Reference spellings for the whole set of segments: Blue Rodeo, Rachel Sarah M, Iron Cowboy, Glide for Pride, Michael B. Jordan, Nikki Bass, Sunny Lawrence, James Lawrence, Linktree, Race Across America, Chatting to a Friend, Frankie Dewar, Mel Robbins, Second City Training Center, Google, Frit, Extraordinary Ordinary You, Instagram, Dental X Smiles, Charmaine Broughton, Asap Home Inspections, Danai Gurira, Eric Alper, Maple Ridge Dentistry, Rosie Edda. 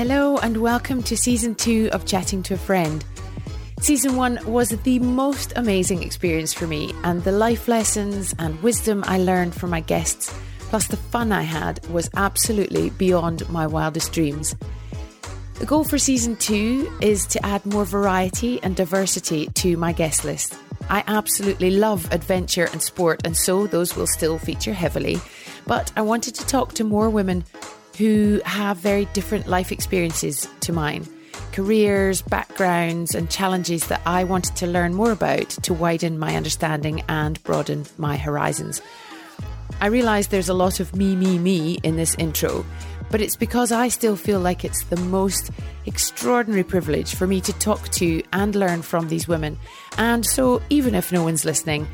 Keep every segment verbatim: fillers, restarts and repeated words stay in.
Hello and welcome to Season two of Chatting to a Friend. Season one was the most amazing experience for me, and the life lessons and wisdom I learned from my guests, plus the fun I had, was absolutely beyond my wildest dreams. The goal for Season two is to add more variety and diversity to my guest list. I absolutely love adventure and sport, and so those will still feature heavily. But I wanted to talk to more women who have very different life experiences to mine, careers, backgrounds, and challenges that I wanted to learn more about to widen my understanding and broaden my horizons. I realise there's a lot of me, me, me in this intro, but it's because I still feel like it's the most extraordinary privilege for me to talk to and learn from these women. And so even if no one's listening,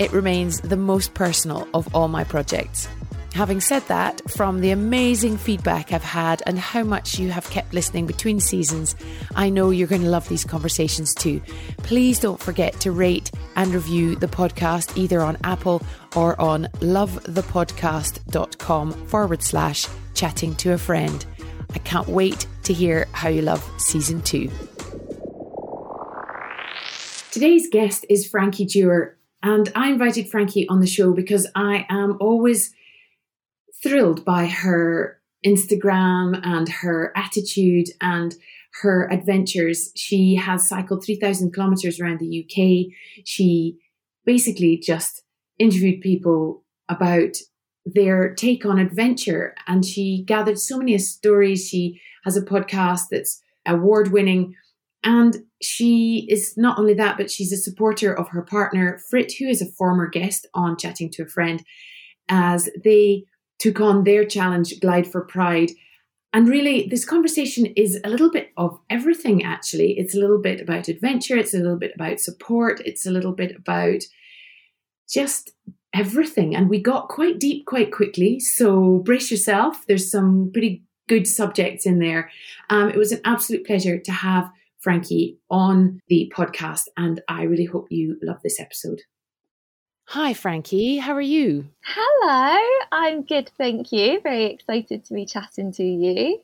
it remains the most personal of all my projects. Having said that, from the amazing feedback I've had and how much you have kept listening between seasons, I know you're going to love these conversations too. Please don't forget to rate and review the podcast either on Apple or on lovethepodcast.com forward slash chatting to a friend. I can't wait to hear how you love season two. Today's guest is Frankie Dewar, and I invited Frankie on the show because I am always thrilled by her Instagram and her attitude and her adventures. She has cycled three thousand kilometers around the U K. She basically just interviewed people about their take on adventure, and she gathered so many stories. She has a podcast that's award-winning, and she is not only that, but she's a supporter of her partner, Frit, who is a former guest on Chatting to a Friend, as they took on their challenge, Glide for Pride. And really, this conversation is a little bit of everything, actually. It's a little bit about adventure. It's a little bit about support. It's a little bit about just everything. And we got quite deep quite quickly. So brace yourself. There's some pretty good subjects in there. Um, it was an absolute pleasure to have Frankie on the podcast, and I really hope you love this episode. Hi, Frankie. How are you? Hello. I'm good, thank you. Very excited to be chatting to you.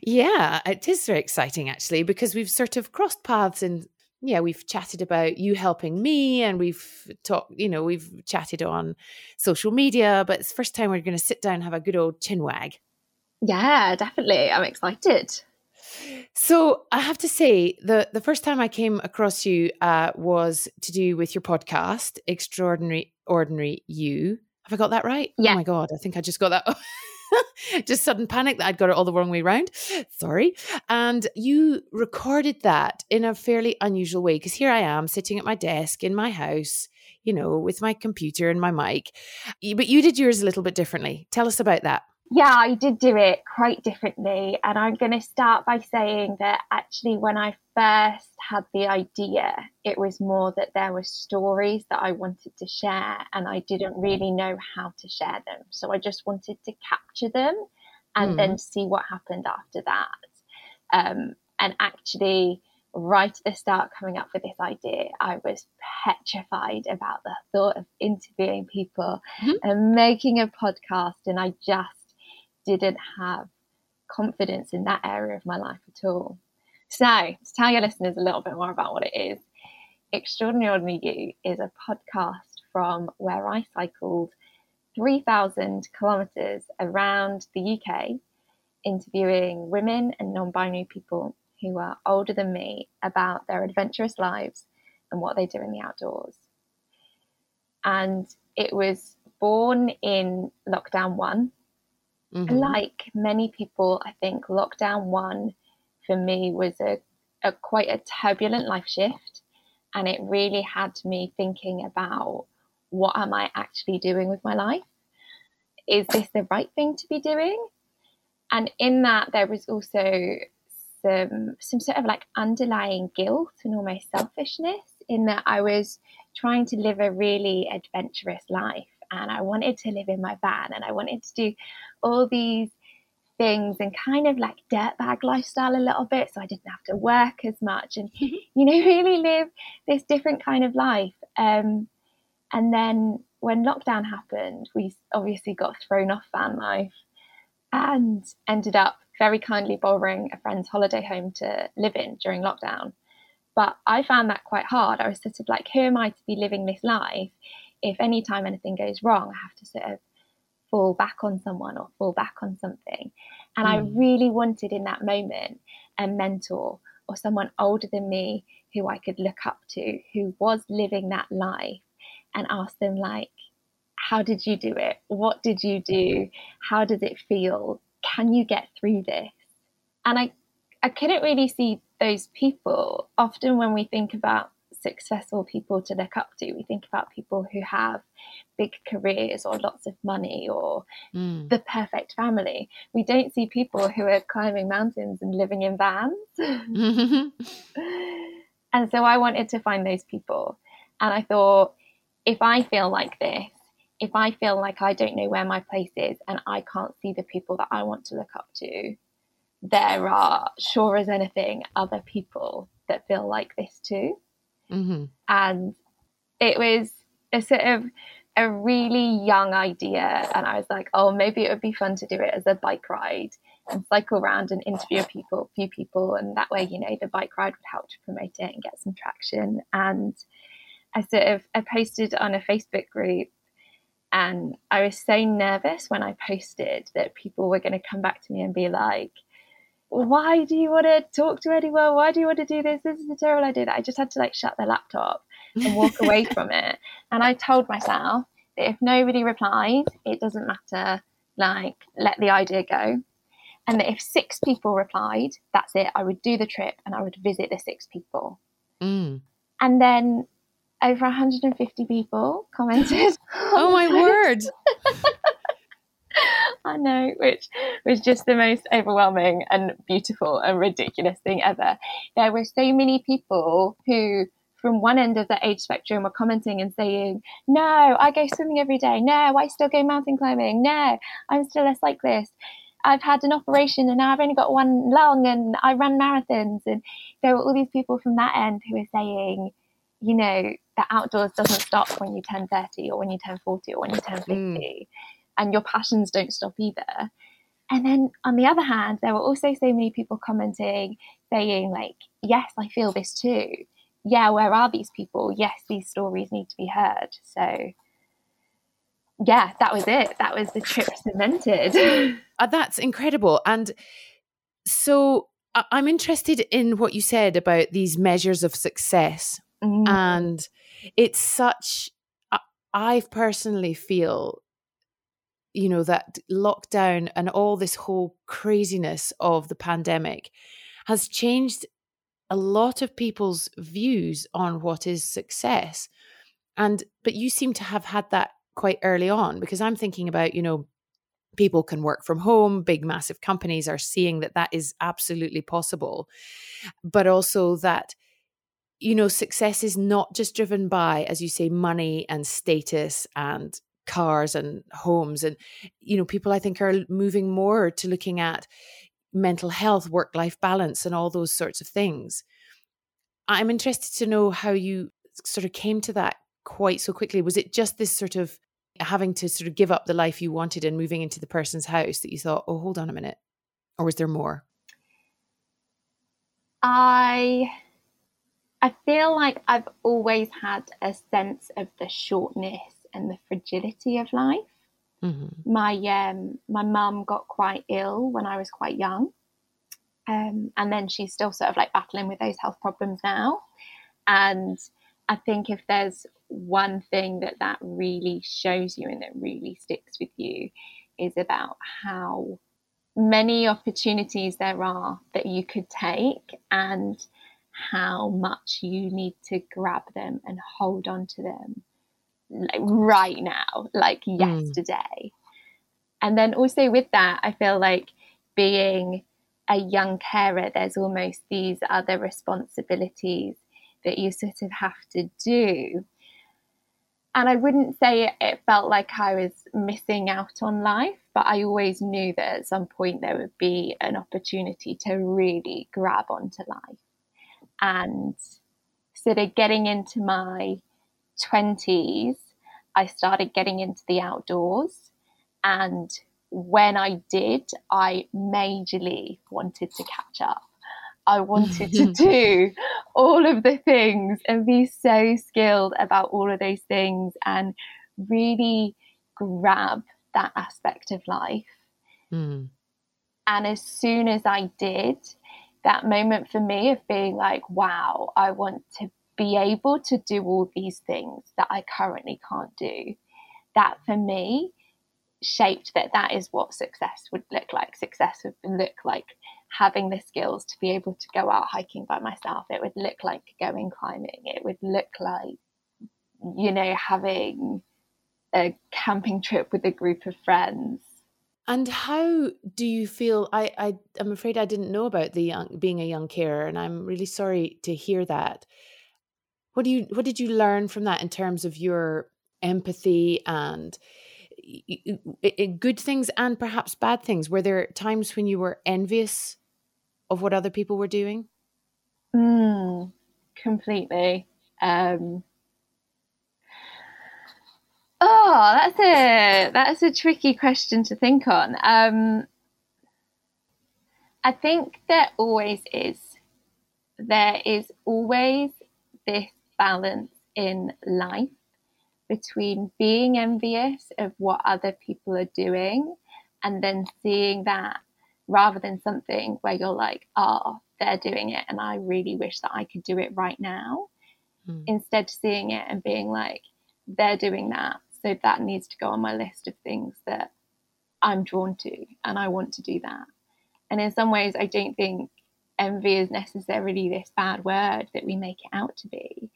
Yeah, it is very exciting, actually, because we've sort of crossed paths, and yeah, we've chatted about you helping me, and we've talked, you know, we've chatted on social media, but it's the first time we're going to sit down and have a good old chin wag. Yeah, definitely. I'm excited. So I have to say, the, the first time I came across you uh, was to do with your podcast, Extraordinary Ordinary You. Have I got that right? Yeah. Oh my God, I think I just got that. Just sudden panic that I'd got it all the wrong way round. Sorry. And you recorded that in a fairly unusual way, because here I am sitting at my desk in my house, you know, with my computer and my mic. But you did yours a little bit differently. Tell us about that. Yeah, I did do it quite differently. And I'm going to start by saying that actually when I first had the idea, it was more that there were stories that I wanted to share and I didn't really know how to share them. So I just wanted to capture them and mm. then see what happened after that. Um, and actually right at the start coming up with this idea, I was petrified about the thought of interviewing people mm-hmm. and making a podcast. And I just didn't have confidence in that area of my life at all. So to tell your listeners a little bit more about what it is, Extraordinary Ordinary You is a podcast from where I cycled three thousand kilometres around the U K, interviewing women and non-binary people who are older than me about their adventurous lives and what they do in the outdoors. And it was born in lockdown one. Mm-hmm. Like many people, I think lockdown one for me was a, a quite a turbulent life shift, and it really had me thinking about what am I actually doing with my life? Is this the right thing to be doing? And in that there was also some, some sort of like underlying guilt and almost selfishness in that I was trying to live a really adventurous life. And I wanted to live in my van and I wanted to do all these things and kind of like dirtbag lifestyle a little bit, so I didn't have to work as much and, you know, really live this different kind of life. Um, and then when lockdown happened, we obviously got thrown off van life and ended up very kindly borrowing a friend's holiday home to live in during lockdown. But I found that quite hard. I was sort of like, who am I to be living this life if any time anything goes wrong, I have to sort of fall back on someone or fall back on something. And mm. I really wanted in that moment a mentor or someone older than me who I could look up to, who was living that life, and ask them like, how did you do it? What did you do? How does it feel? Can you get through this? And I, I couldn't really see those people. Often when we think about successful people to look up to, we think about people who have big careers or lots of money or mm. the perfect family. We don't see people who are climbing mountains and living in vans. And so I wanted to find those people. And I thought, if I feel like this, if I feel like I don't know where my place is and I can't see the people that I want to look up to, there are, sure as anything, other people that feel like this too. Mm-hmm. And it was a sort of a really young idea. And I was like, oh, maybe it would be fun to do it as a bike ride and cycle around and interview people, few people. And that way, you know, the bike ride would help to promote it and get some traction. And I sort of I posted on a Facebook group, and I was so nervous when I posted that people were going to come back to me and be like, why do you want to talk to anyone? Why do you want to do this? This is a terrible idea. That I just had to like shut their laptop and walk away from it. And I told myself that if nobody replied, it doesn't matter, like let the idea go. And that if six people replied, that's it. I would do the trip and I would visit the six people. Mm. And then over one hundred fifty people commented. Oh my word. I know, which was just the most overwhelming and beautiful and ridiculous thing ever. There were so many people who, from one end of the age spectrum, were commenting and saying, no, I go swimming every day. No, I still go mountain climbing. No, I'm still a cyclist. I've had an operation and now I've only got one lung and I run marathons. And there were all these people from that end who were saying, you know, the outdoors doesn't stop when you turn thirty or when you turn forty or when you turn fifty. Mm. And your passions don't stop either. And then on the other hand, there were also so many people commenting, saying like, yes, I feel this too. Yeah, where are these people? Yes, these stories need to be heard. So yeah, that was it. That was the trip cemented. Oh, that's incredible. And so I- I'm interested in what you said about these measures of success. Mm. And it's such, I, I personally feel, you know, that lockdown and all this whole craziness of the pandemic has changed a lot of people's views on what is success. And, but you seem to have had that quite early on, because I'm thinking about, you know, people can work from home, big, massive companies are seeing that that is absolutely possible, but also that, you know, success is not just driven by, as you say, money and status and cars and homes. And, you know, people I think are moving more to looking at mental health, work-life balance and all those sorts of things. I'm interested to know how you sort of came to that quite so quickly. Was it just this sort of having to sort of give up the life you wanted and moving into the person's house that you thought, oh, hold on a minute? Or was there more? I I feel like I've always had a sense of the shortness and the fragility of life. Mm-hmm. My um, my mum got quite ill when I was quite young. Um, and then she's still sort of like battling with those health problems now. And I think if there's one thing that that really shows you and that really sticks with you is about how many opportunities there are that you could take and how much you need to grab them and hold on to them. Like right now, like yesterday. Mm. And then also with that, I feel like being a young carer, there's almost these other responsibilities that you sort of have to do. And I wouldn't say it, it felt like I was missing out on life, but I always knew that at some point there would be an opportunity to really grab onto life. And sort of getting into my twenties, I started getting into the outdoors and when I did, I majorly wanted to catch up. I wanted to do all of the things and be so skilled about all of those things and really grab that aspect of life. Mm. And as soon as I did, that moment for me of being like, wow, I want to be able to do all these things that I currently can't do, that for me shaped that that is what success would look like. Success would look like having the skills to be able to go out hiking by myself. It would look like going climbing. It would look like, you know, having a camping trip with a group of friends. And how do you feel? I, I, I'm afraid I didn't know about the young, being a young carer, and I'm really sorry to hear that. What do you, what did you learn from that in terms of your empathy and good things and perhaps bad things? Were there times when you were envious of what other people were doing? Mm, completely. Um, oh, that's a that's a tricky question to think on. Um, I think there always is. There is always this balance in life between being envious of what other people are doing and then seeing that, rather than something where you're like, oh, they're doing it and I really wish that I could do it right now. Mm. Instead, seeing it and being like, they're doing that, so that needs to go on my list of things that I'm drawn to and I want to do that. And in some ways, I don't think envy is necessarily this bad word that we make it out to be.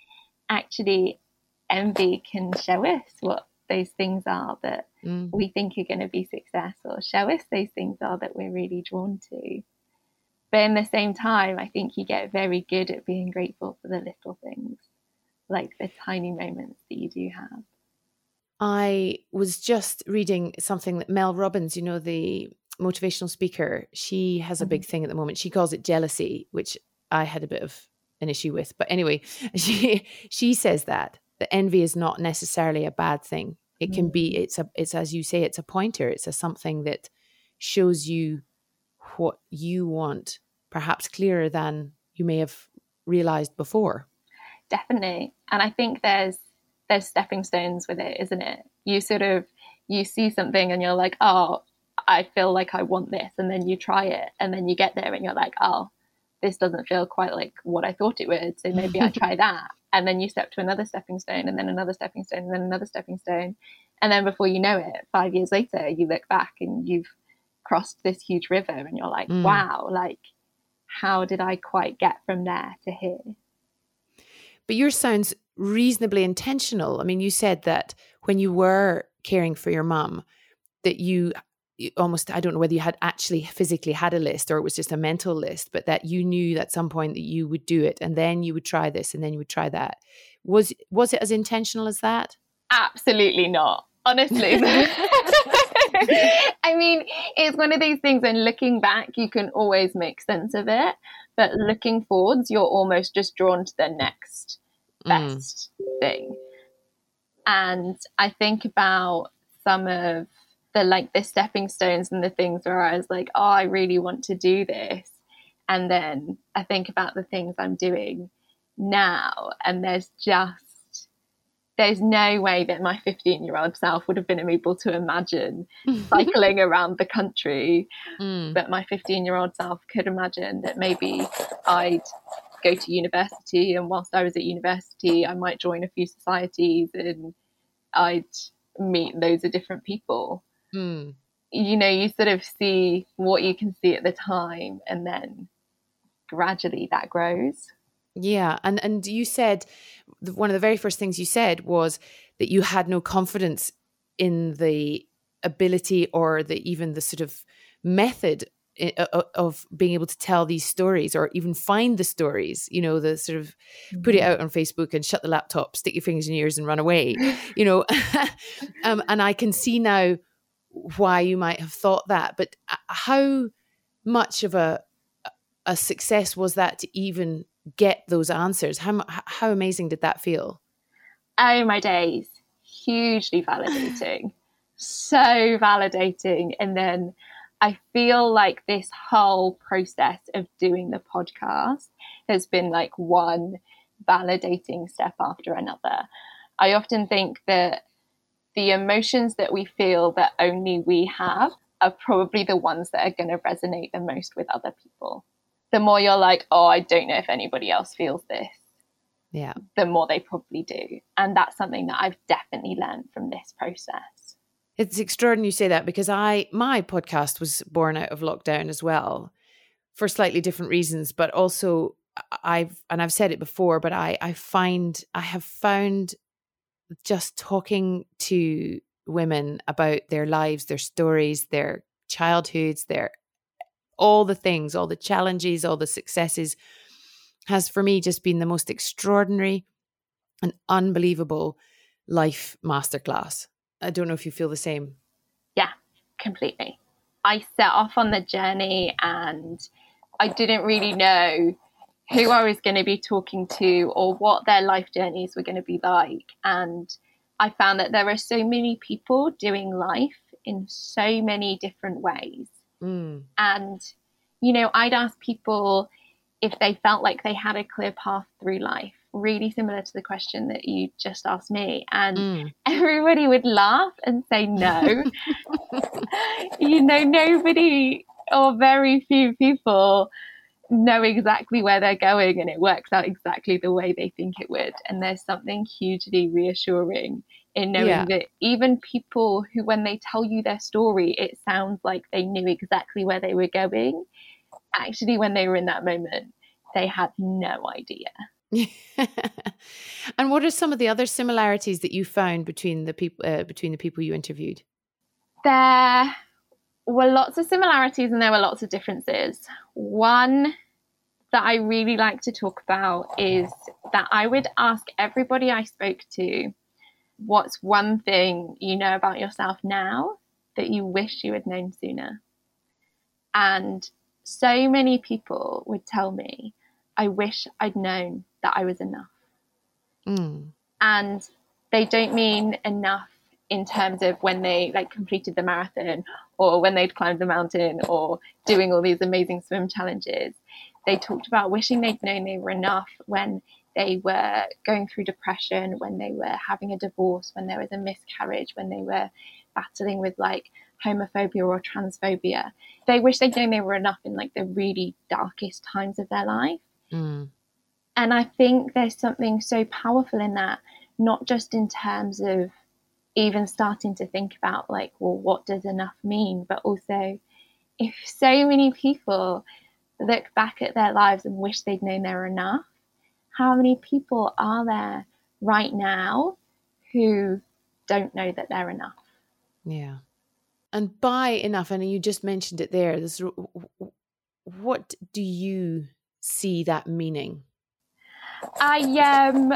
Actually, envy can show us what those things are that mm. we think are going to be successful, show us those things are that we're really drawn to. But in the same time, I think you get very good at being grateful for the little things, like the tiny moments that you do have. I was just reading something that Mel Robbins, you know, the motivational speaker, she has a big thing at the moment. She calls it jealousy, which I had a bit of an issue with. But anyway, she she says that. That envy is not necessarily a bad thing. It can be, it's a, it's as you say, it's a pointer. It's a something that shows you what you want, perhaps clearer than you may have realized before. Definitely. And I think there's, there's stepping stones with it, isn't it? You sort of, you see something and you're like, oh, I feel like I want this. And then you try it and then you get there and you're like, oh, this doesn't feel quite like what I thought it would. So maybe I try that. And then you step to another stepping stone and then another stepping stone and then another stepping stone. And then before you know it, five years later, you look back and you've crossed this huge river and you're like, mm. wow, like, how did I quite get from there to here? But yours sounds reasonably intentional. I mean, you said that when you were caring for your mum, that you almost, I don't know whether you had actually physically had a list or it was just a mental list, but that you knew at some point that you would do it and then you would try this and then you would try that. Was was it as intentional as that? Absolutely not, honestly. I mean, it's one of these things, and looking back, you can always make sense of it. But looking forwards, you're almost just drawn to the next best mm. thing. And I think about some of the like the stepping stones and the things where I was like, oh, I really want to do this. And then I think about the things I'm doing now, and there's just there's no way that my fifteen year old self would have been able to imagine cycling around the country. Mm. But my fifteen year old self could imagine that maybe I'd go to university, and whilst I was at university I might join a few societies and I'd meet loads of different people. Mm. You know, you sort of see what you can see at the time, and then gradually that grows. Yeah. And and you said one of the very first things you said was that you had no confidence in the ability or the even the sort of method of being able to tell these stories or even find the stories, you know, the sort of put it out on Facebook and shut the laptop, stick your fingers in your ears and run away, you know. um, and I can see now why you might have thought that, but how much of a a success was that to even get those answers? How how amazing did that feel? Oh my days, hugely validating. so validating. And then I feel like this whole process of doing the podcast has been like one validating step after another. I often think that the emotions that we feel that only we have are probably the ones that are going to resonate the most with other people. The more you're like, oh, I don't know if anybody else feels this, yeah, the more they probably do. And that's something that I've definitely learned from this process. It's extraordinary you say that, because I my podcast was born out of lockdown as well, for slightly different reasons, but also I've and I've said it before, but I I find I have found just talking to women about their lives, their stories, their childhoods, their all the things, all the challenges, all the successes, has for me just been the most extraordinary and unbelievable life masterclass. I don't know if you feel the same. Yeah, completely. I set off on the journey and I didn't really know who I was going to be talking to or what their life journeys were going to be like. And I found that there are so many people doing life in so many different ways. Mm. And, you know, I'd ask people if they felt like they had a clear path through life, really similar to the question that you just asked me. And mm. everybody would laugh and say no. You know, nobody or very few people know exactly where they're going and it works out exactly the way they think it would. And there's something hugely reassuring in knowing yeah. that even people who, when they tell you their story, it sounds like they knew exactly where they were going, actually, when they were in that moment, they had no idea. And what are some of the other similarities that you found between the people uh, between the people you interviewed? There were lots of similarities and there were lots of differences. One that I really like to talk about is that I would ask everybody I spoke to, what's one thing you know about yourself now that you wish you had known sooner? And so many people would tell me, I wish I'd known that I was enough. Mm. And they don't mean enough in terms of when they like completed the marathon or when they'd climbed the mountain or doing all these amazing swim challenges. They talked about wishing they'd known they were enough when they were going through depression, when they were having a divorce, when there was a miscarriage, when they were battling with like homophobia or transphobia. They wish they'd known they were enough in like the really darkest times of their life. Mm. And I think there's something so powerful in that, not just in terms of even starting to think about like, well, what does enough mean? But also, if so many people look back at their lives and wish they'd known they were enough, how many people are there right now who don't know that they're enough? Yeah. And by enough, and you just mentioned it there, this, what do you see that meaning? I um,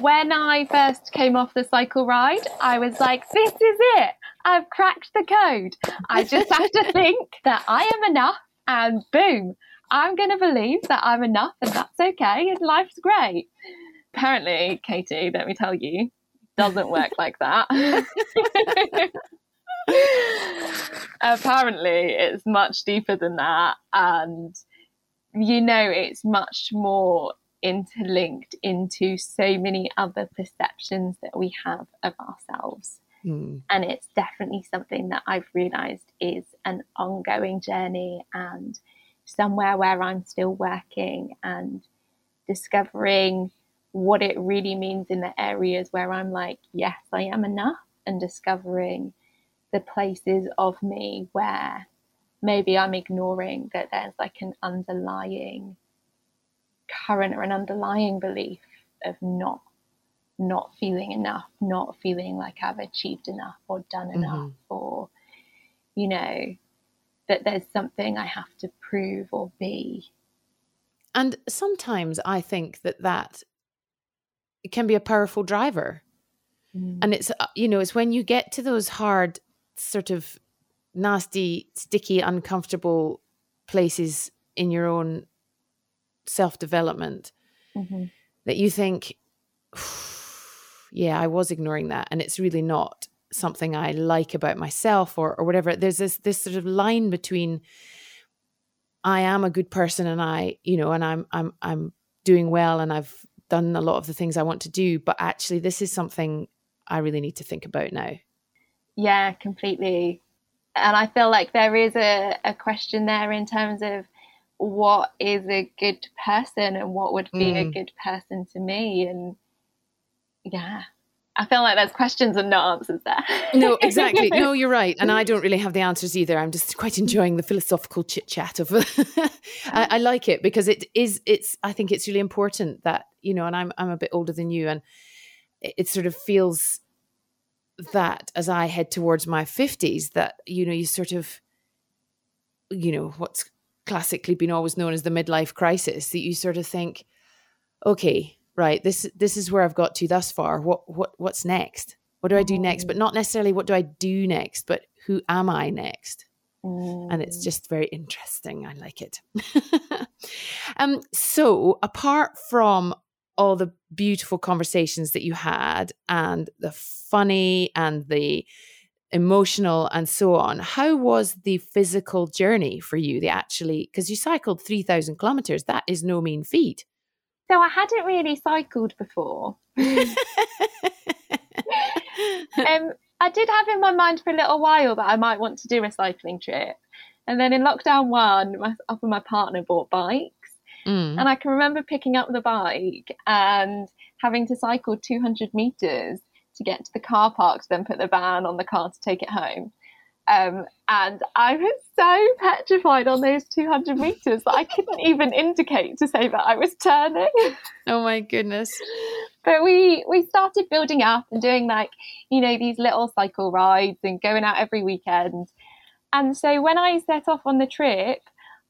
when I first came off the cycle ride, I was like, this is it. I've cracked the code. I just have to think that I am enough and boom, I'm going to believe that I'm enough and that's okay and life's great. Apparently, Katie, let me tell you, it doesn't work like that. Apparently, it's much deeper than that. And, you know, it's much more interlinked into so many other perceptions that we have of ourselves. Mm. And it's definitely something that I've realized is an ongoing journey and somewhere where I'm still working and discovering what it really means in the areas where I'm like, yes, I am enough, and discovering the places of me where maybe I'm ignoring that there's like an underlying current or an underlying belief of not not feeling enough, not feeling like I've achieved enough or done enough, mm-hmm. or you know, that there's something I have to prove or be. And sometimes I think that that it can be a powerful driver. Mm. And it's, you know, it's when you get to those hard, sort of nasty, sticky, uncomfortable places in your own self-development, mm-hmm. that you think, yeah, I was ignoring that and it's really not something I like about myself or or whatever. There's this this sort of line between I am a good person and I, you know, and I'm I'm I'm doing well and I've done a lot of the things I want to do, but actually this is something I really need to think about now. Yeah, completely. And I feel like there is a, a question there in terms of what is a good person and what would be mm. a good person to me. And yeah, I feel like there's questions and not answers there. No, exactly. No, you're right. And I don't really have the answers either. I'm just quite enjoying the philosophical chit chat of I, I like it because it is, it's, I think it's really important that, you know, and I'm, I'm a bit older than you, and it, it sort of feels that as I head towards my fifties, that, you know, you sort of, you know, what's classically been always known as the midlife crisis, that you sort of think, okay, right, this this is where I've got to thus far. What what what's next? What do I do next? But not necessarily what do I do next, but who am I next? Mm. And it's just very interesting. I like it. um. So apart from all the beautiful conversations that you had and the funny and the emotional and so on, how was the physical journey for you? They actually, because you cycled three thousand kilometers, that is no mean feat. So I hadn't really cycled before. um, I did have in my mind for a little while that I might want to do a cycling trip. And then in lockdown one, myself and my partner bought bikes. Mm. And I can remember picking up the bike and having to cycle two hundred metres to get to the car park to then put the van on the car to take it home. Um, and I was so petrified on those two hundred metres that I couldn't even indicate to say that I was turning. Oh my goodness. But we, we started building up and doing, like, you know, these little cycle rides and going out every weekend. And so when I set off on the trip,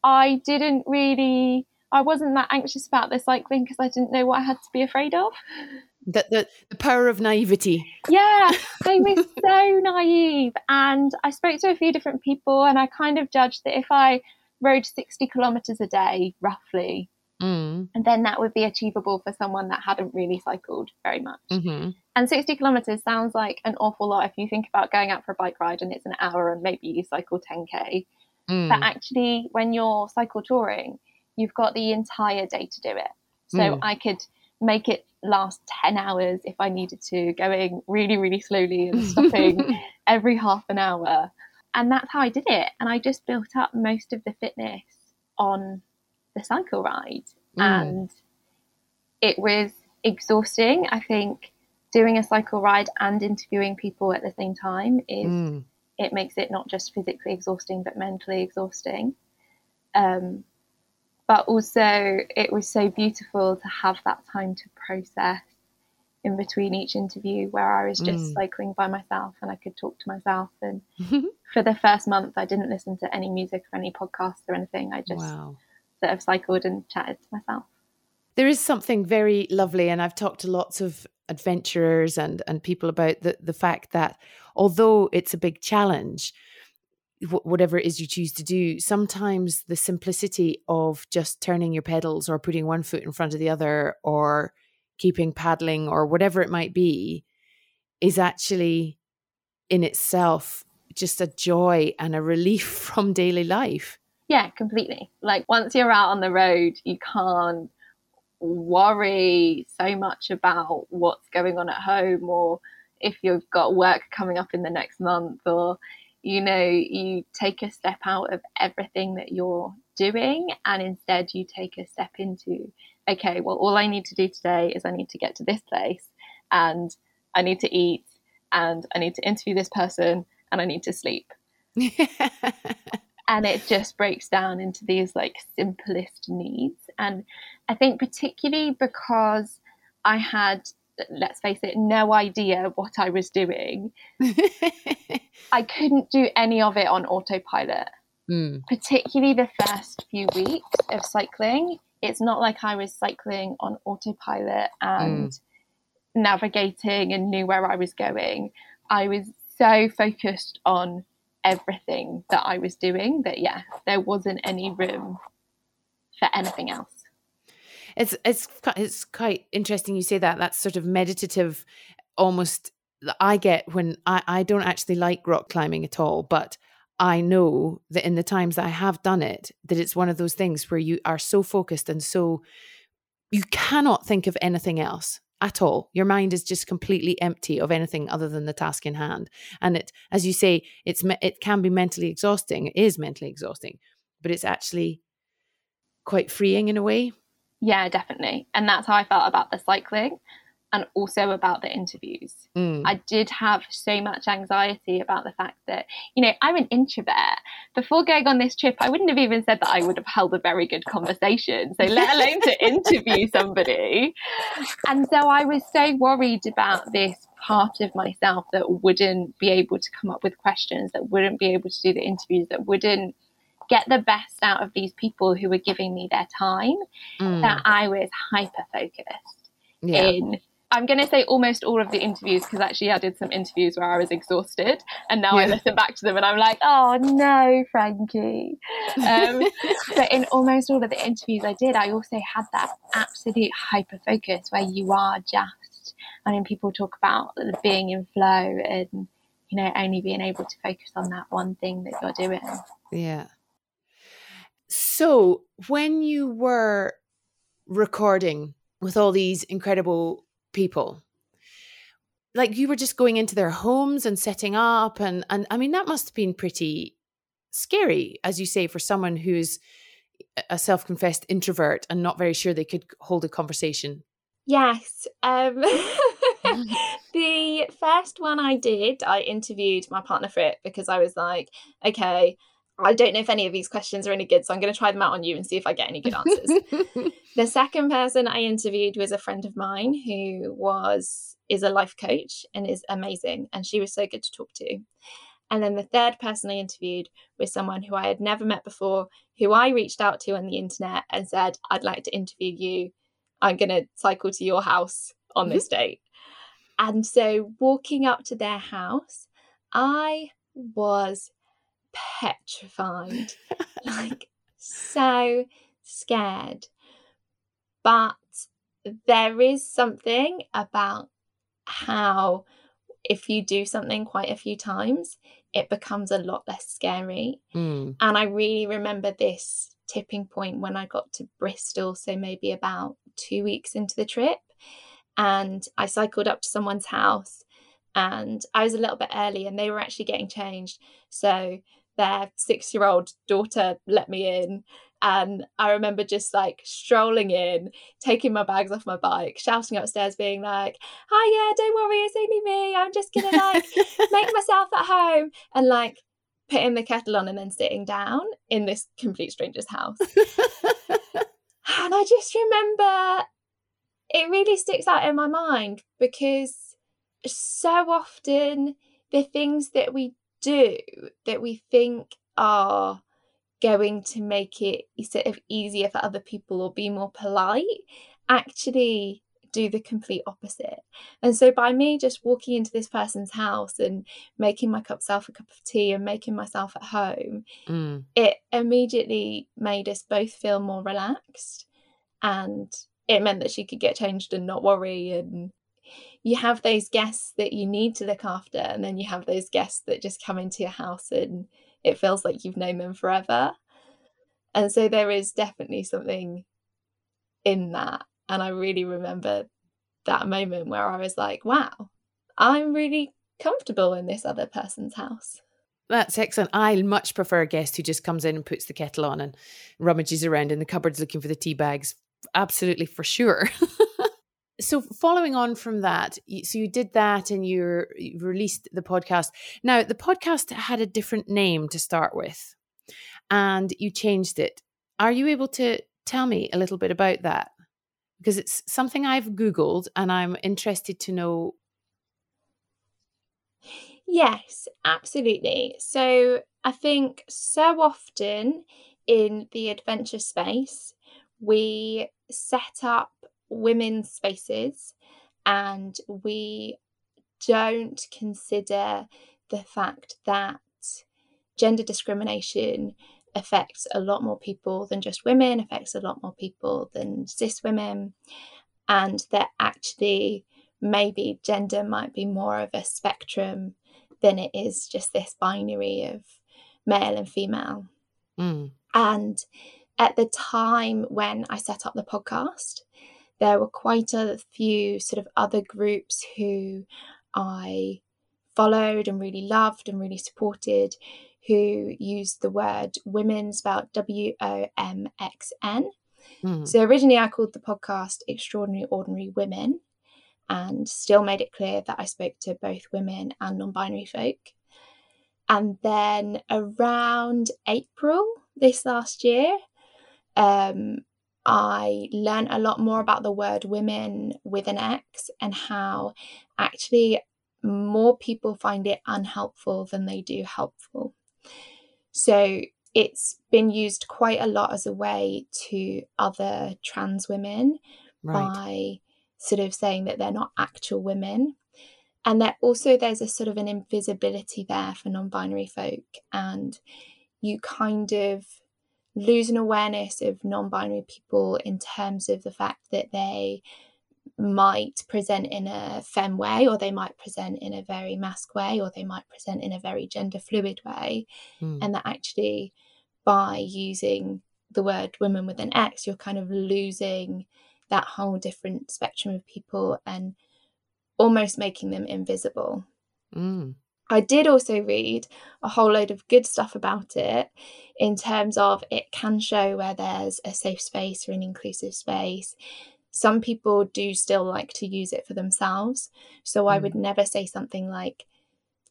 I didn't really, I wasn't that anxious about the cycling because I didn't know what I had to be afraid of. The, the, the power of naivety. Yeah, they were so naive. And I spoke to a few different people, and I kind of judged that if I rode sixty kilometres a day, roughly, mm. and then that would be achievable for someone that hadn't really cycled very much. Mm-hmm. And sixty kilometres sounds like an awful lot if you think about going out for a bike ride and it's an hour and maybe you cycle ten K. Mm. But actually, when you're cycle touring, you've got the entire day to do it. So mm. I could make it last ten hours if I needed to, going really, really slowly and stopping every half an hour. And that's how I did it. And I just built up most of the fitness on the cycle ride. Mm. And it was exhausting. I think doing a cycle ride and interviewing people at the same time is mm. it makes it not just physically exhausting, but mentally exhausting. Um But also it was so beautiful to have that time to process in between each interview, where I was just mm. cycling by myself and I could talk to myself. And for the first month, I didn't listen to any music or any podcasts or anything. I just wow. sort of cycled and chatted to myself. There is something very lovely. And I've talked to lots of adventurers and, and people about the, the fact that although it's a big challenge, whatever it is you choose to do, sometimes the simplicity of just turning your pedals or putting one foot in front of the other or keeping paddling or whatever it might be is actually in itself just a joy and a relief from daily life. Yeah, completely. Like, once you're out on the road, you can't worry so much about what's going on at home or if you've got work coming up in the next month, or you know, you take a step out of everything that you're doing and instead you take a step into, okay, well, all I need to do today is I need to get to this place and I need to eat and I need to interview this person and I need to sleep. And it just breaks down into these, like, simplest needs. And I think particularly because I had, let's face it, no idea what I was doing. I couldn't do any of it on autopilot, mm. particularly the first few weeks of cycling. It's not like I was cycling on autopilot and mm. navigating and knew where I was going. I was so focused on everything that I was doing that, yeah, there wasn't any room for anything else. It's it's it's quite interesting you say that. That's sort of meditative, almost I get when I, I don't actually like rock climbing at all, but I know that in the times that I have done it, that it's one of those things where you are so focused and so you cannot think of anything else at all. Your mind is just completely empty of anything other than the task in hand. And it, as you say, it's it can be mentally exhausting. It is mentally exhausting, but it's actually quite freeing in a way. Yeah, definitely. And that's how I felt about the cycling and also about the interviews. Mm. I did have so much anxiety about the fact that, you know, I'm an introvert. Before going on this trip, I wouldn't have even said that I would have held a very good conversation, so let alone to interview somebody. And so I was so worried about this part of myself that wouldn't be able to come up with questions, that wouldn't be able to do the interviews, that wouldn't get the best out of these people who were giving me their time, mm. that I was hyper-focused yeah. in, I'm going to say almost all of the interviews, because actually I did some interviews where I was exhausted, and now yeah. I listen back to them and I'm like, oh no, Frankie. Um, but in almost all of the interviews I did, I also had that absolute hyper-focus where you are just, I mean, people talk about being in flow and, you know, only being able to focus on that one thing that you're doing. Yeah. So when you were recording with all these incredible people, like you were just going into their homes and setting up and, and I mean, that must have been pretty scary, as you say, for someone who's a self-confessed introvert and not very sure they could hold a conversation. Yes. Um, the first one I did, I interviewed my partner Frit because I was like, okay, I don't know if any of these questions are any good, so I'm going to try them out on you and see if I get any good answers. The second person I interviewed was a friend of mine who was is a life coach and is amazing, and she was so good to talk to. And then the third person I interviewed was someone who I had never met before, who I reached out to on the internet and said, I'd like to interview you. I'm going to cycle to your house on this date. And so walking up to their house, I was petrified, like so scared. But there is something about how if you do something quite a few times, it becomes a lot less scary. Mm. And I really remember this tipping point when I got to Bristol, so maybe about two weeks into the trip, and I cycled up to someone's house and I was a little bit early and they were actually getting changed, so their six-year-old daughter let me in, and I remember just like strolling in, taking my bags off my bike, shouting upstairs, being like, "Hi, yeah, don't worry, it's only me. I'm just gonna like make myself at home," and like putting the kettle on and then sitting down in this complete stranger's house. And I just remember it really sticks out in my mind because so often the things that we do that we think are going to make it sort of easier for other people or be more polite actually do the complete opposite. And so by me just walking into this person's house and making myself a cup of tea and making myself at home, mm. it immediately made us both feel more relaxed, and it meant that she could get changed and not worry. And you have those guests that you need to look after, and then you have those guests that just come into your house and it feels like you've known them forever. And so there is definitely something in that. And I really remember that moment where I was like, wow, I'm really comfortable in this other person's house. That's excellent. I much prefer a guest who just comes in and puts the kettle on and rummages around in the cupboards looking for the tea bags. Absolutely, for sure. So following on from that, so you did that and you released the podcast. Now, the podcast had a different name to start with and you changed it. Are you able to tell me a little bit about that? Because it's something I've Googled and I'm interested to know. Yes, absolutely. So I think so often in the adventure space, we set up women's spaces and we don't consider the fact that gender discrimination affects a lot more people than just women, affects a lot more people than cis women, and that actually maybe gender might be more of a spectrum than it is just this binary of male and female. Mm. And at the time when I set up the podcast, there were quite a few sort of other groups who I followed and really loved and really supported, who used the word women, spelled W O M X N. Mm. So originally I called the podcast Extraordinary Ordinary Women, and still made it clear that I spoke to both women and non-binary folk. And then around April this last year, um, I learned a lot more about the word women with an X, and how actually more people find it unhelpful than they do helpful. So it's been used quite a lot as a way to other trans women, right, by sort of saying that they're not actual women. And that also there's a sort of an invisibility there for non-binary folk, and you kind of lose an awareness of non-binary people in terms of the fact that they might present in a femme way, or they might present in a very masc way, or they might present in a very gender fluid way. Mm. And that actually by using the word women with an X, you're kind of losing that whole different spectrum of people and almost making them invisible. Mm. I did also read a whole load of good stuff about it in terms of it can show where there's a safe space or an inclusive space. Some people do still like to use it for themselves. So I mm. would never say something like,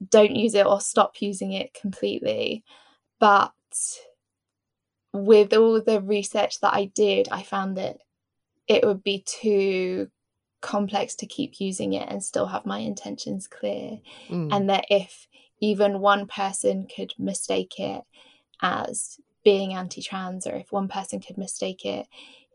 don't use it or stop using it completely. But with all the research that I did, I found that it would be too complex to keep using it and still have my intentions clear. Mm. And that if even one person could mistake it as being anti-trans, or if one person could mistake it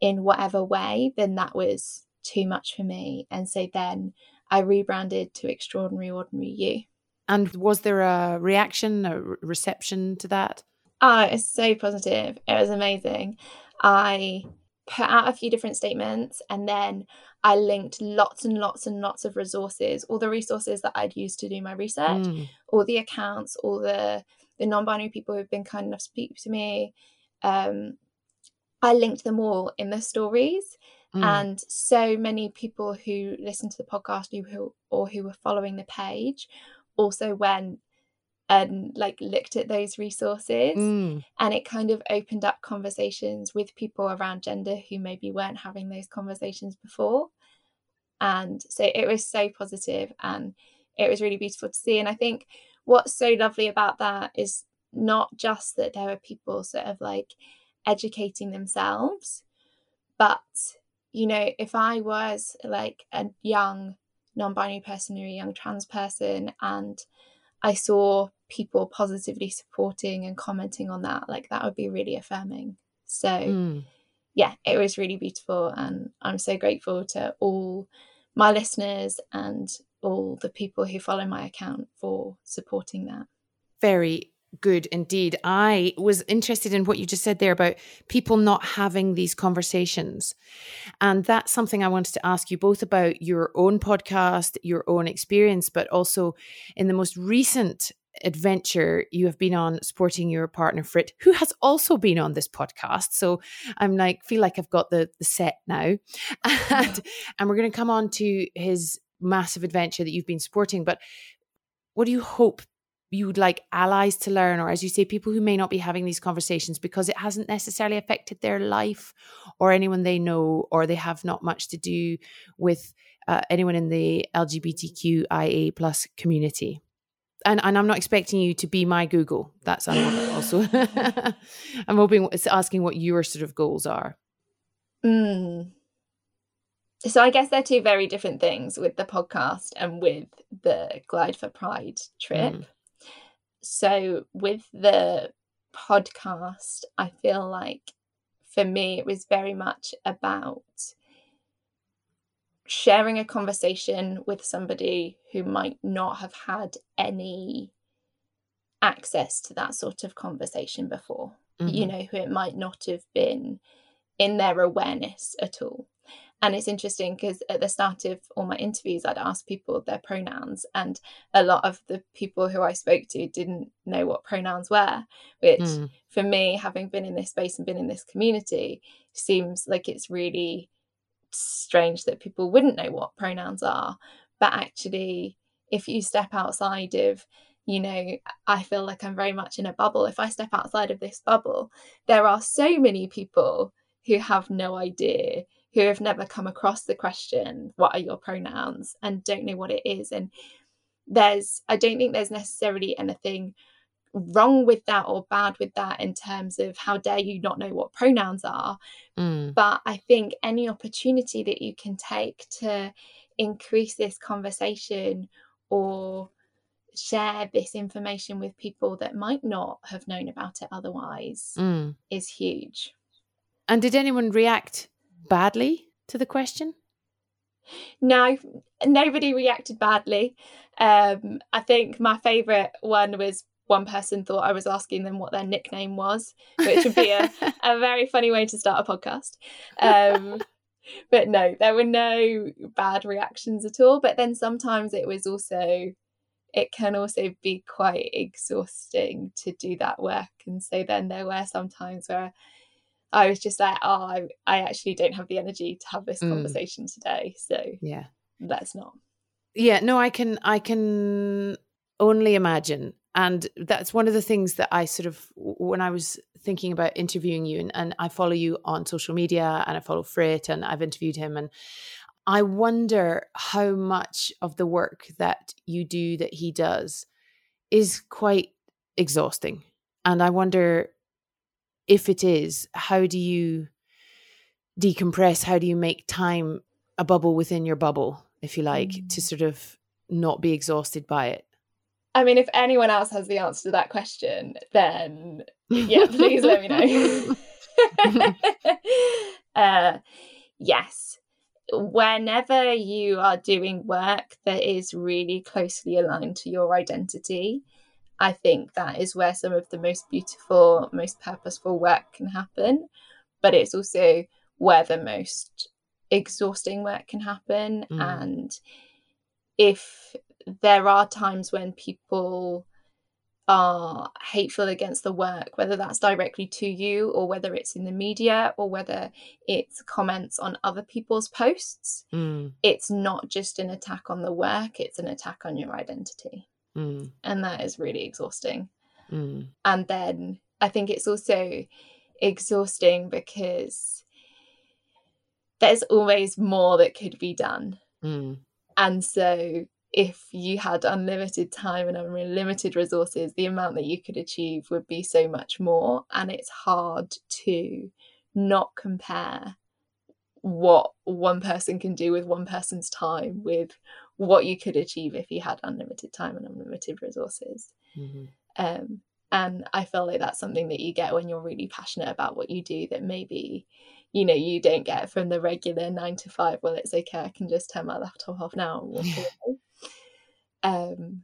in whatever way, then that was too much for me. And so then I rebranded to Extraordinary Ordinary You. And was there a reaction, a reception to that? Oh, it's so positive. It was amazing. I put out a few different statements, and then I linked lots and lots and lots of resources, all the resources that I'd used to do my research, mm. all the accounts, all the, the non-binary people who've been kind enough to speak to me. Um, I linked them all in the stories. Mm. And so many people who listened to the podcast who, or who were following the page also went and like looked at those resources, mm. and it kind of opened up conversations with people around gender who maybe weren't having those conversations before. And so it was so positive, and it was really beautiful to see. And I think what's so lovely about that is not just that there were people sort of like educating themselves, but you know, if I was like a young non-binary person or a young trans person and I saw people positively supporting and commenting on that, like that would be really affirming. So mm. yeah, it was really beautiful, and I'm so grateful to all my listeners and all the people who follow my account for supporting that. Very good indeed. I was interested in what you just said there about people not having these conversations. And that's something I wanted to ask you both about, your own podcast, your own experience, but also in the most recent adventure you have been on supporting your partner Frit, who has also been on this podcast. So I'm like, feel like I've got the, the set now. And, and we're going to come on to his massive adventure that you've been supporting. But what do you hope you would like allies to learn, or as you say, people who may not be having these conversations because it hasn't necessarily affected their life or anyone they know, or they have not much to do with uh, anyone in the L G B T Q I A plus community? And, and I'm not expecting you to be my Google. That's also, I'm hoping it's asking what your sort of goals are. Mm. So I guess they're two very different things, with the podcast and with the Glide for Pride trip. Mm. So with the podcast, I feel like for me, it was very much about sharing a conversation with somebody who might not have had any access to that sort of conversation before, mm-hmm. you know, who it might not have been in their awareness at all. And it's interesting because at the start of all my interviews, I'd ask people their pronouns, and a lot of the people who I spoke to didn't know what pronouns were, which mm. for me, having been in this space and been in this community, seems like it's really strange that people wouldn't know what pronouns are. But actually, if you step outside of, you know, I feel like I'm very much in a bubble. If I step outside of this bubble, there are so many people who have no idea, who have never come across the question, what are your pronouns, and don't know what it is. And there's, I don't think there's necessarily anything wrong with that or bad with that in terms of how dare you not know what pronouns are. Mm. But I think any opportunity that you can take to increase this conversation or share this information with people that might not have known about it otherwise mm. is huge. And did anyone react badly to the question? No, nobody reacted badly. Um, I think my favourite one was one person thought I was asking them what their nickname was, which would be a, a very funny way to start a podcast. Um, but no, there were no bad reactions at all. But then sometimes it was also, it can also be quite exhausting to do that work. And so then there were some times where I was just like, oh, I, I actually don't have the energy to have this mm. conversation today. So yeah, let's not. Yeah, no, I can, I can only imagine. And that's one of the things that I sort of, when I was thinking about interviewing you, and, and I follow you on social media and I follow Frit and I've interviewed him, and I wonder how much of the work that you do, that he does, is quite exhausting. And I wonder, if it is, how do you decompress? How do you make time, a bubble within your bubble, if you like, mm. to sort of not be exhausted by it? I mean, if anyone else has the answer to that question, then yeah, please let me know. uh, yes. Whenever you are doing work that is really closely aligned to your identity, I think that is where some of the most beautiful, most purposeful work can happen. But it's also where the most exhausting work can happen. Mm. And if there are times when people are hateful against the work, whether that's directly to you or whether it's in the media or whether it's comments on other people's posts, mm. it's not just an attack on the work, it's an attack on your identity. Mm. And that is really exhausting. Mm. And then I think it's also exhausting because there's always more that could be done. Mm. And so if you had unlimited time and unlimited resources, the amount that you could achieve would be so much more. And it's hard to not compare what one person can do with one person's time with what you could achieve if you had unlimited time and unlimited resources. Mm-hmm. Um, and I feel like that's something that you get when you're really passionate about what you do, that maybe, you know, you don't get from the regular nine to five. Well, it's okay, I can just turn my laptop off now and walk away. Um,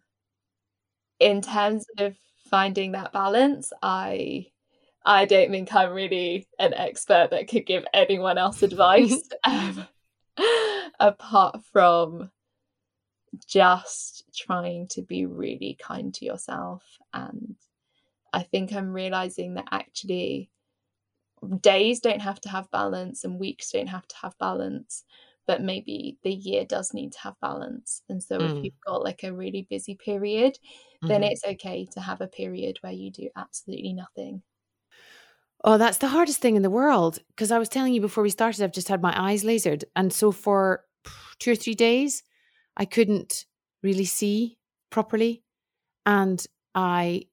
in terms of finding that balance, I I don't think I'm really an expert that could give anyone else advice um, apart from just trying to be really kind to yourself. And I think I'm realizing that actually days don't have to have balance and weeks don't have to have balance, but maybe the year does need to have balance. And so mm. if you've got like a really busy period, then mm. it's okay to have a period where you do absolutely nothing. Oh, that's the hardest thing in the world, because I was telling you before we started, I've just had my eyes lasered, and so for two or three days I couldn't really see properly, and I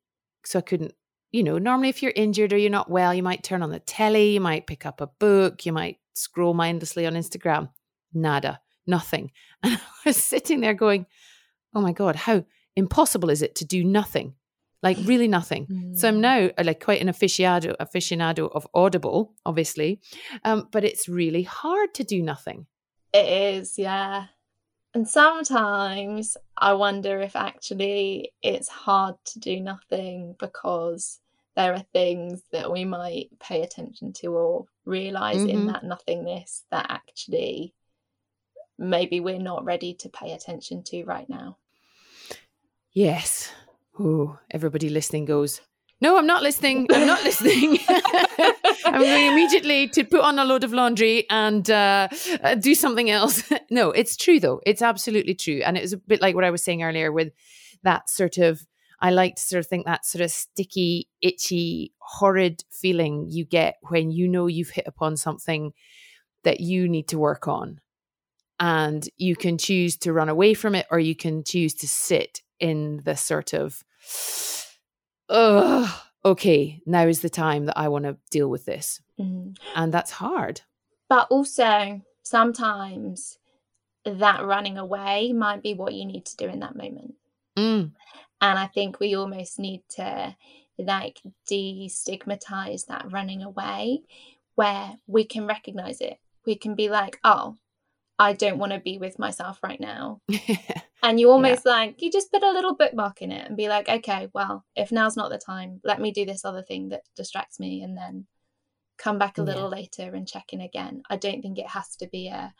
so I couldn't, you know, normally if you're injured or you're not well, you might turn on the telly, you might pick up a book, you might scroll mindlessly on Instagram. Nada, nothing. And I was sitting there going, oh my God, how impossible is it to do nothing? Like really nothing. Mm. So I'm now like quite an aficionado, aficionado of Audible, obviously, um, but it's really hard to do nothing. It is, yeah. And sometimes I wonder if actually it's hard to do nothing because there are things that we might pay attention to or realise mm-hmm. in that nothingness that actually maybe we're not ready to pay attention to right now. Yes. Oh, everybody listening goes, no, I'm not listening. I'm not listening. I'm going immediately to put on a load of laundry and uh, uh, do something else. No, it's true, though. It's absolutely true. And it was a bit like what I was saying earlier with that sort of, I like to sort of think that sort of sticky, itchy, horrid feeling you get when you know you've hit upon something that you need to work on. And you can choose to run away from it, or you can choose to sit in the sort of, oh, okay, now is the time that I want to deal with this. Mm-hmm. And that's hard. But also sometimes that running away might be what you need to do in that moment. Mm. And I think we almost need to like destigmatize that running away, where we can recognize it. We can be like, oh, I don't want to be with myself right now. And you almost yeah. like, you just put a little bookmark in it and be like, okay, well, if now's not the time, let me do this other thing that distracts me and then come back a little yeah. later and check in again. I don't think it has to be a,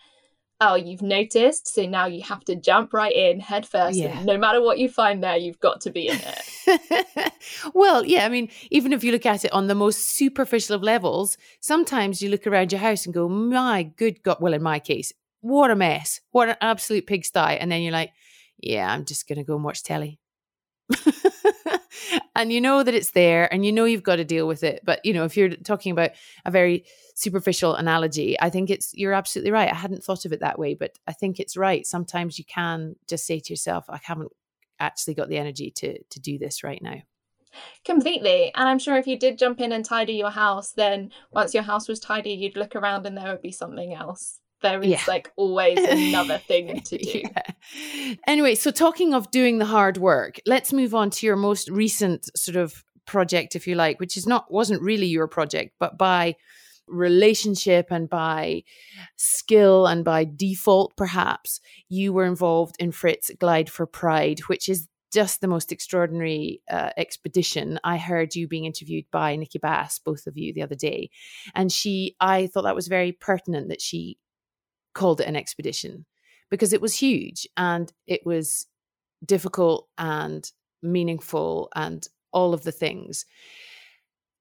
oh, you've noticed, so now you have to jump right in head first. Yeah. No matter what you find there, you've got to be in it. Well, yeah, I mean, even if you look at it on the most superficial of levels, sometimes you look around your house and go, my good God, well, in my case, what a mess, what an absolute pigsty. And then you're like, yeah, I'm just going to go and watch telly. And you know that it's there and you know you've got to deal with it. But, you know, if you're talking about a very superficial analogy, I think it's, you're absolutely right. I hadn't thought of it that way, but I think it's right. Sometimes you can just say to yourself, I haven't actually got the energy to to do this right now. Completely. And I'm sure if you did jump in and tidy your house, then once your house was tidy, you'd look around and there would be something else. There is yeah. like always another thing to do. Yeah. Anyway, so talking of doing the hard work, let's move on to your most recent sort of project, if you like, which is not wasn't really your project, but by relationship and by skill and by default, perhaps, you were involved in Frit's Glide for Pride, which is just the most extraordinary uh, expedition. I heard you being interviewed by Nikki Bass, both of you, the other day. And she, I thought that was very pertinent that she called it an expedition, because it was huge and it was difficult and meaningful and all of the things.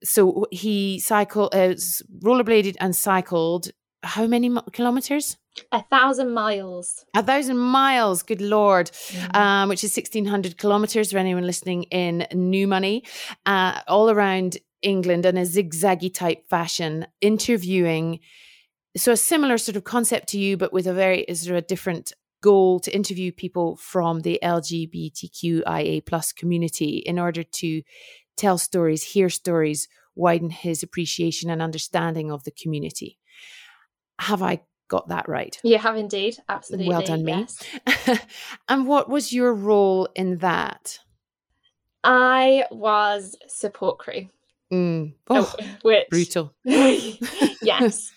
So he cycled, uh, rollerbladed and cycled how many mo- kilometers? A thousand miles. A thousand miles, good Lord, mm-hmm. um, which is sixteen hundred kilometers for anyone listening in new money, uh, all around England in a zigzaggy type fashion, interviewing. So a similar sort of concept to you, but with a very is there a different goal to interview people from the L G B T Q I A plus community in order to tell stories, hear stories, widen his appreciation and understanding of the community. Have I got that right? You have indeed. Absolutely. Well done, yes. me. And what was your role in that? I was support crew. Mm. Oh, which, brutal. Yes.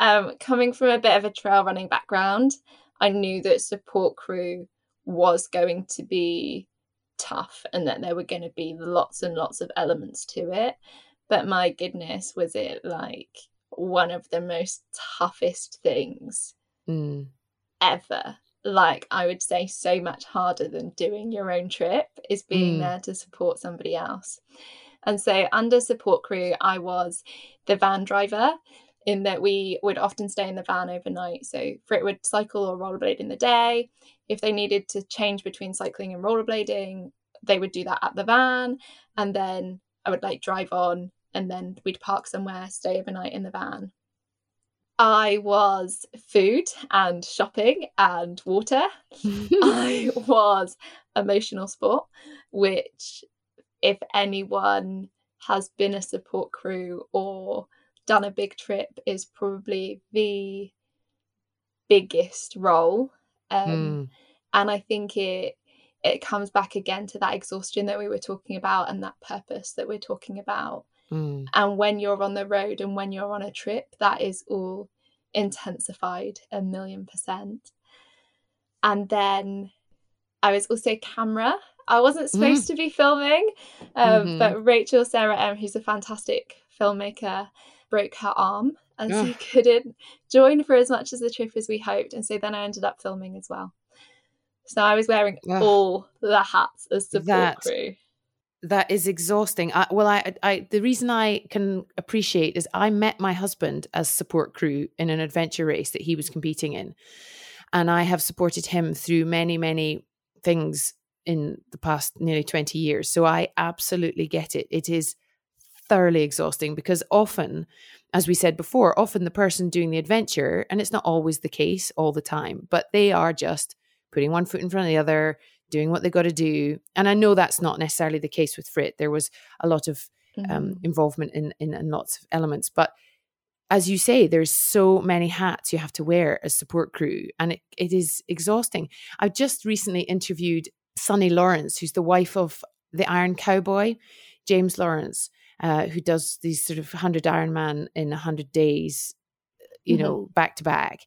Um, coming from a bit of a trail running background, I knew that support crew was going to be tough and that there were going to be lots and lots of elements to it. But my goodness, was it like one of the most toughest things mm. ever. Like, I would say so much harder than doing your own trip is being mm. there to support somebody else. And so under support crew, I was the van driver, in that we would often stay in the van overnight. So Frit would cycle or rollerblade in the day. If they needed to change between cycling and rollerblading, they would do that at the van. And then I would like drive on and then we'd park somewhere, stay overnight in the van. I was food and shopping and water. I was emotional support, which... if anyone has been a support crew or done a big trip, is probably the biggest role. Um, mm. And I think it it comes back again to that exhaustion that we were talking about and that purpose that we're talking about. Mm. And when you're on the road and when you're on a trip, that is all intensified a million percent. And then I was also camera I wasn't supposed mm. to be filming, um, mm-hmm. but Rachel Sarah M, who's a fantastic filmmaker, broke her arm, and oh. she couldn't join for as much as the trip as we hoped. And so then I ended up filming as well. So I was wearing oh. all the hats as support that, crew. That is exhausting. I, well, I, I, the reason I can appreciate is I met my husband as support crew in an adventure race that he was competing in. And I have supported him through many, many things in the past nearly twenty years. So I absolutely get it. It is thoroughly exhausting because often, as we said before, often the person doing the adventure, and it's not always the case all the time, but they are just putting one foot in front of the other, doing what they got to do. And I know that's not necessarily the case with Frit. There was a lot of mm-hmm. um, involvement in, in, in lots of elements. But as you say, there's so many hats you have to wear as support crew, and it, it is exhausting. I've just recently interviewed Sunny Lawrence, who's the wife of the Iron Cowboy, James Lawrence, uh, who does these sort of one hundred Ironman in one hundred days, you mm-hmm. know, back to back.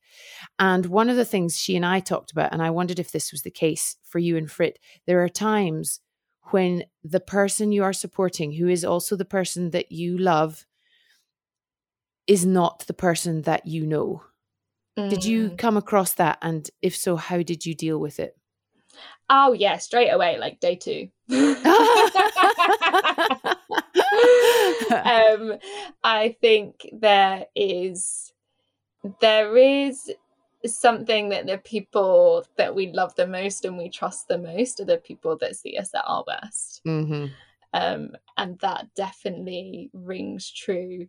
And one of the things she and I talked about, and I wondered if this was the case for you and Frit, there are times when the person you are supporting, who is also the person that you love, is not the person that you know. Mm. Did you come across that? And if so, how did you deal with it? Oh yeah, straight away, like day two. um, I think there is there is something that the people that we love the most and we trust the most are the people that see us at our best. Mm-hmm. Um, and that definitely rings true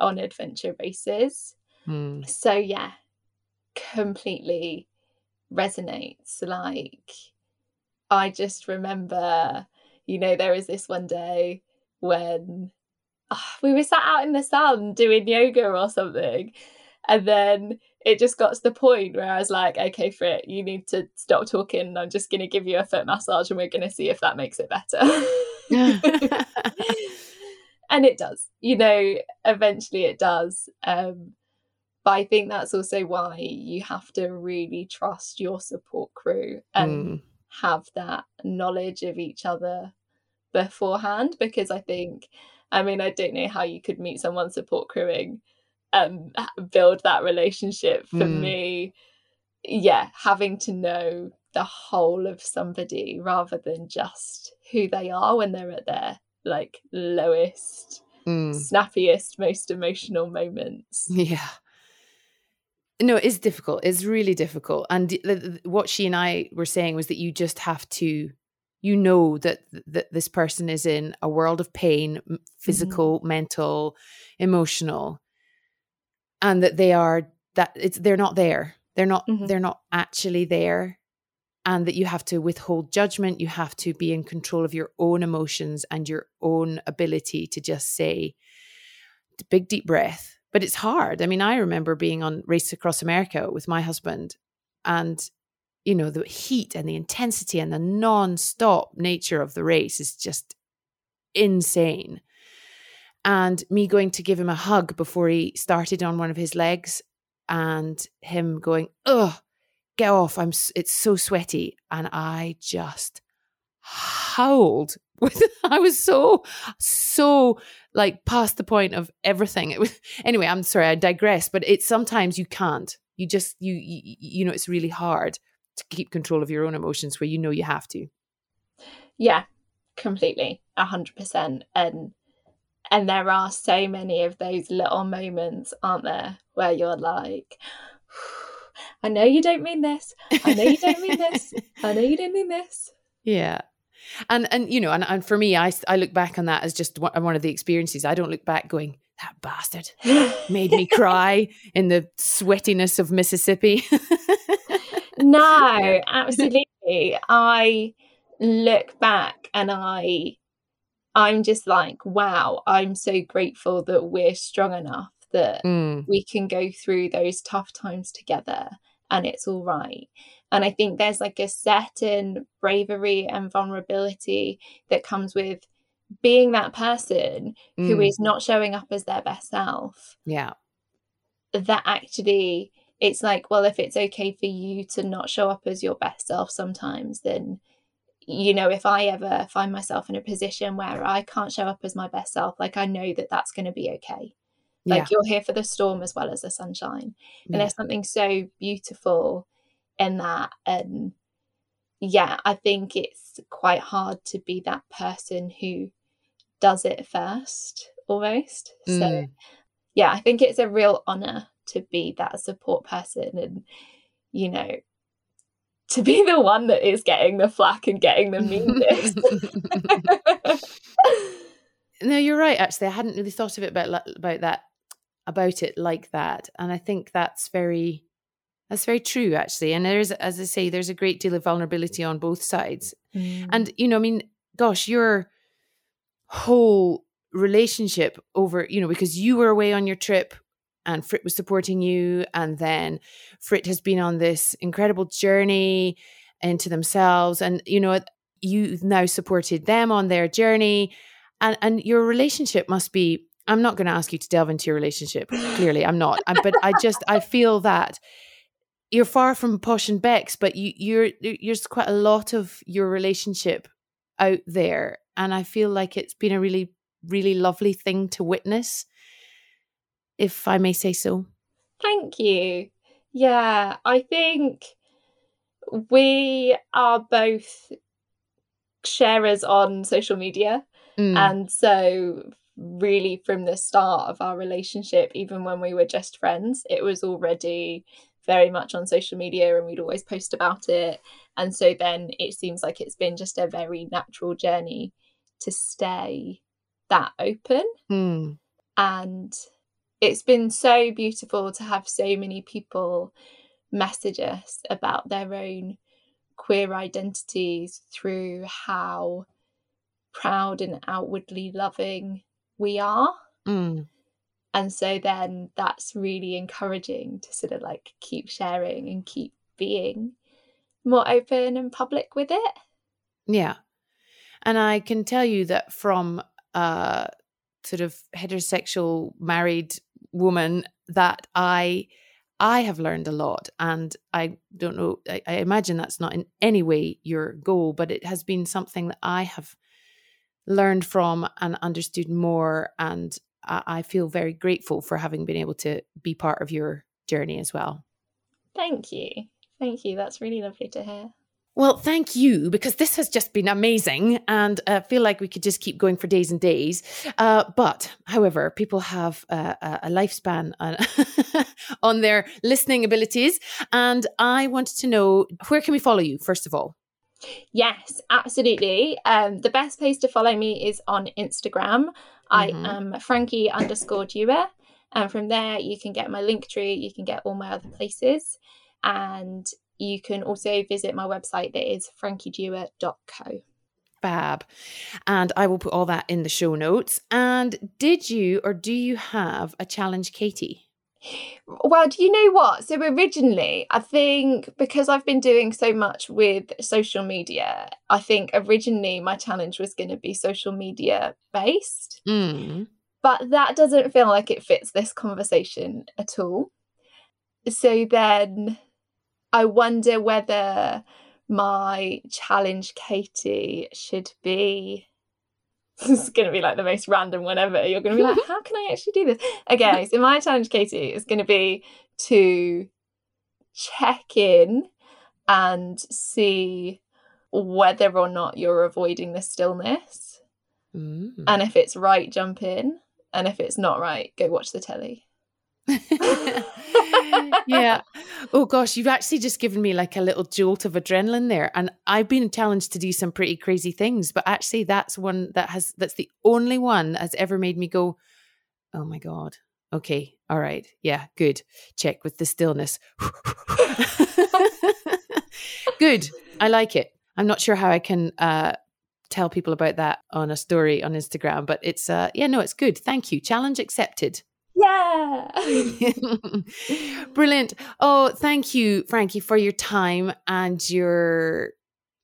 on adventure races. Mm. So yeah, completely resonates. Like, I just remember, you know, there was this one day when oh, we were sat out in the sun doing yoga or something, and then it just got to the point where I was like, okay, Frit, you need to stop talking. I'm just going to give you a foot massage and we're going to see if that makes it better. And it does, you know, eventually it does. Um, But I think that's also why you have to really trust your support crew and mm. have that knowledge of each other beforehand. Because I think, I mean, I don't know how you could meet someone support crewing and build that relationship. For mm. me, yeah, having to know the whole of somebody rather than just who they are when they're at their like lowest, mm. snappiest, most emotional moments. Yeah. No, it's difficult. It's really difficult. And th- th- what she and I were saying was that you just have to, you know, that th- that this person is in a world of pain, physical, mm-hmm. mental, emotional, and that they are that it's they're not there. They're not. Mm-hmm. They're not actually there, and that you have to withhold judgment. You have to be in control of your own emotions and your own ability to just say, big deep breath. But it's hard. I mean, I remember being on Race Across America with my husband, and, you know, the heat and the intensity and the non-stop nature of the race is just insane. And me going to give him a hug before he started on one of his legs, and him going, "Ugh, get off. I'm, it's so sweaty." And I just howled. I was so, so like past the point of everything. It was anyway. I'm sorry, I digress. But it's sometimes you can't. You just you, you you know it's really hard to keep control of your own emotions where you know you have to. Yeah, completely, a hundred percent. And and there are so many of those little moments, aren't there, where you're like, I know you don't mean this. I know you don't mean this. I know you don't mean this. Yeah. And, and you know, and, and for me, I, I look back on that as just one of the experiences. I don't look back going, that bastard made me cry in the sweatiness of Mississippi. No, absolutely. I look back and I, I'm just like, wow, I'm so grateful that we're strong enough that mm. we can go through those tough times together. And it's all right. And I think there's like a certain bravery and vulnerability that comes with being that person mm. who is not showing up as their best self. Yeah. That actually, it's like, well, if it's okay for you to not show up as your best self sometimes, then you know, if I ever find myself in a position where I can't show up as my best self, like, I know that that's going to be okay. Like, yeah. You're here for the storm as well as the sunshine. Yeah. And there's something so beautiful in that. And yeah, I think it's quite hard to be that person who does it first, almost. Mm. So yeah, I think it's a real honor to be that support person, and, you know, to be the one that is getting the flack and getting the meanness. No, you're right. Actually, I hadn't really thought of it about about that about it like that, and I think that's very that's very true, actually. And there is, as I say, there's a great deal of vulnerability on both sides. Mm. And you know, I mean, gosh, your whole relationship over, you know, because you were away on your trip, and Frit was supporting you, and then Frit has been on this incredible journey into themselves, and you know, you now supported them on their journey. And and your relationship must be, I'm not going to ask you to delve into your relationship. Clearly, I'm not. I, but I just, I feel that you're far from posh and Bex, but you, you're, there's quite a lot of your relationship out there. And I feel like it's been a really, really lovely thing to witness, if I may say so. Thank you. Yeah, I think we are both sharers on social media. Mm. And so really from the start of our relationship, even when we were just friends, it was already very much on social media, and we'd always post about it. And so then it seems like it's been just a very natural journey to stay that open. Mm. And it's been so beautiful to have so many people message us about their own queer identities through how proud and outwardly loving we are. Mm. And so then that's really encouraging to sort of like keep sharing and keep being more open and public with it. Yeah. And I can tell you that from a sort of heterosexual married woman that I I have learned a lot, and I don't know, I, I imagine that's not in any way your goal, but it has been something that I have learned from and understood more, and I feel very grateful for having been able to be part of your journey as well. Thank you. Thank you. That's really lovely to hear. Well, thank you, because this has just been amazing, and I uh, feel like we could just keep going for days and days. Uh, but, however, people have uh, a lifespan on, on their listening abilities, and I wanted to know, where can we follow you, first of all? Yes, absolutely. Um, the best place to follow me is on Instagram. Mm-hmm. I am Frankie underscore Dewar, and from there you can get my Linktree, you can get all my other places, and you can also visit my website that is frankie dewar dot co. Fab. And I will put all that in the show notes. And did you or do you have a challenge, Katie? Well, do you know what? So originally, I think because I've been doing so much with social media, I think originally my challenge was going to be social media based. Mm. But that doesn't feel like it fits this conversation at all. So then I wonder whether my challenge, Katie, should be... This is going to be like the most random one ever. You're going to be like, how can I actually do this? Okay, so my challenge, Katie, is going to be to check in and see whether or not you're avoiding the stillness. Mm. And if it's right, jump in. And if it's not right, go watch the telly. Yeah. Oh gosh, you've actually just given me like a little jolt of adrenaline there, and I've been challenged to do some pretty crazy things, but actually that's one that has that's the only one that's ever made me go, oh my god, okay, all right, yeah, good, check with the stillness. Good, I like it. I'm not sure how I can uh tell people about that on a story on Instagram, but it's uh yeah no it's good. Thank you, challenge accepted. Yeah. Brilliant. Oh, thank you, Frankie, for your time and your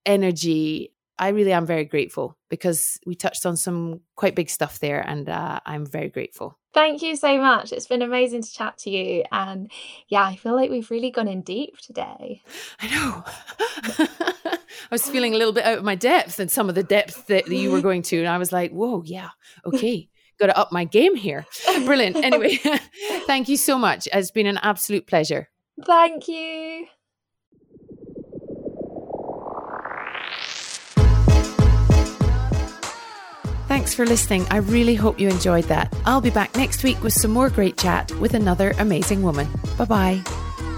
energy. I really am very grateful because we touched on some quite big stuff there, and uh, I'm very grateful. Thank you so much. It's been amazing to chat to you. And yeah, I feel like we've really gone in deep today. I know. I was feeling a little bit out of my depth and some of the depth that, that you were going to. And I was like, whoa, yeah, okay. Got to up my game here. Brilliant. Anyway, thank you so much. It's been an absolute pleasure. Thank you. Thanks for listening. I really hope you enjoyed that. I'll be back next week with some more great chat with another amazing woman. Bye-bye.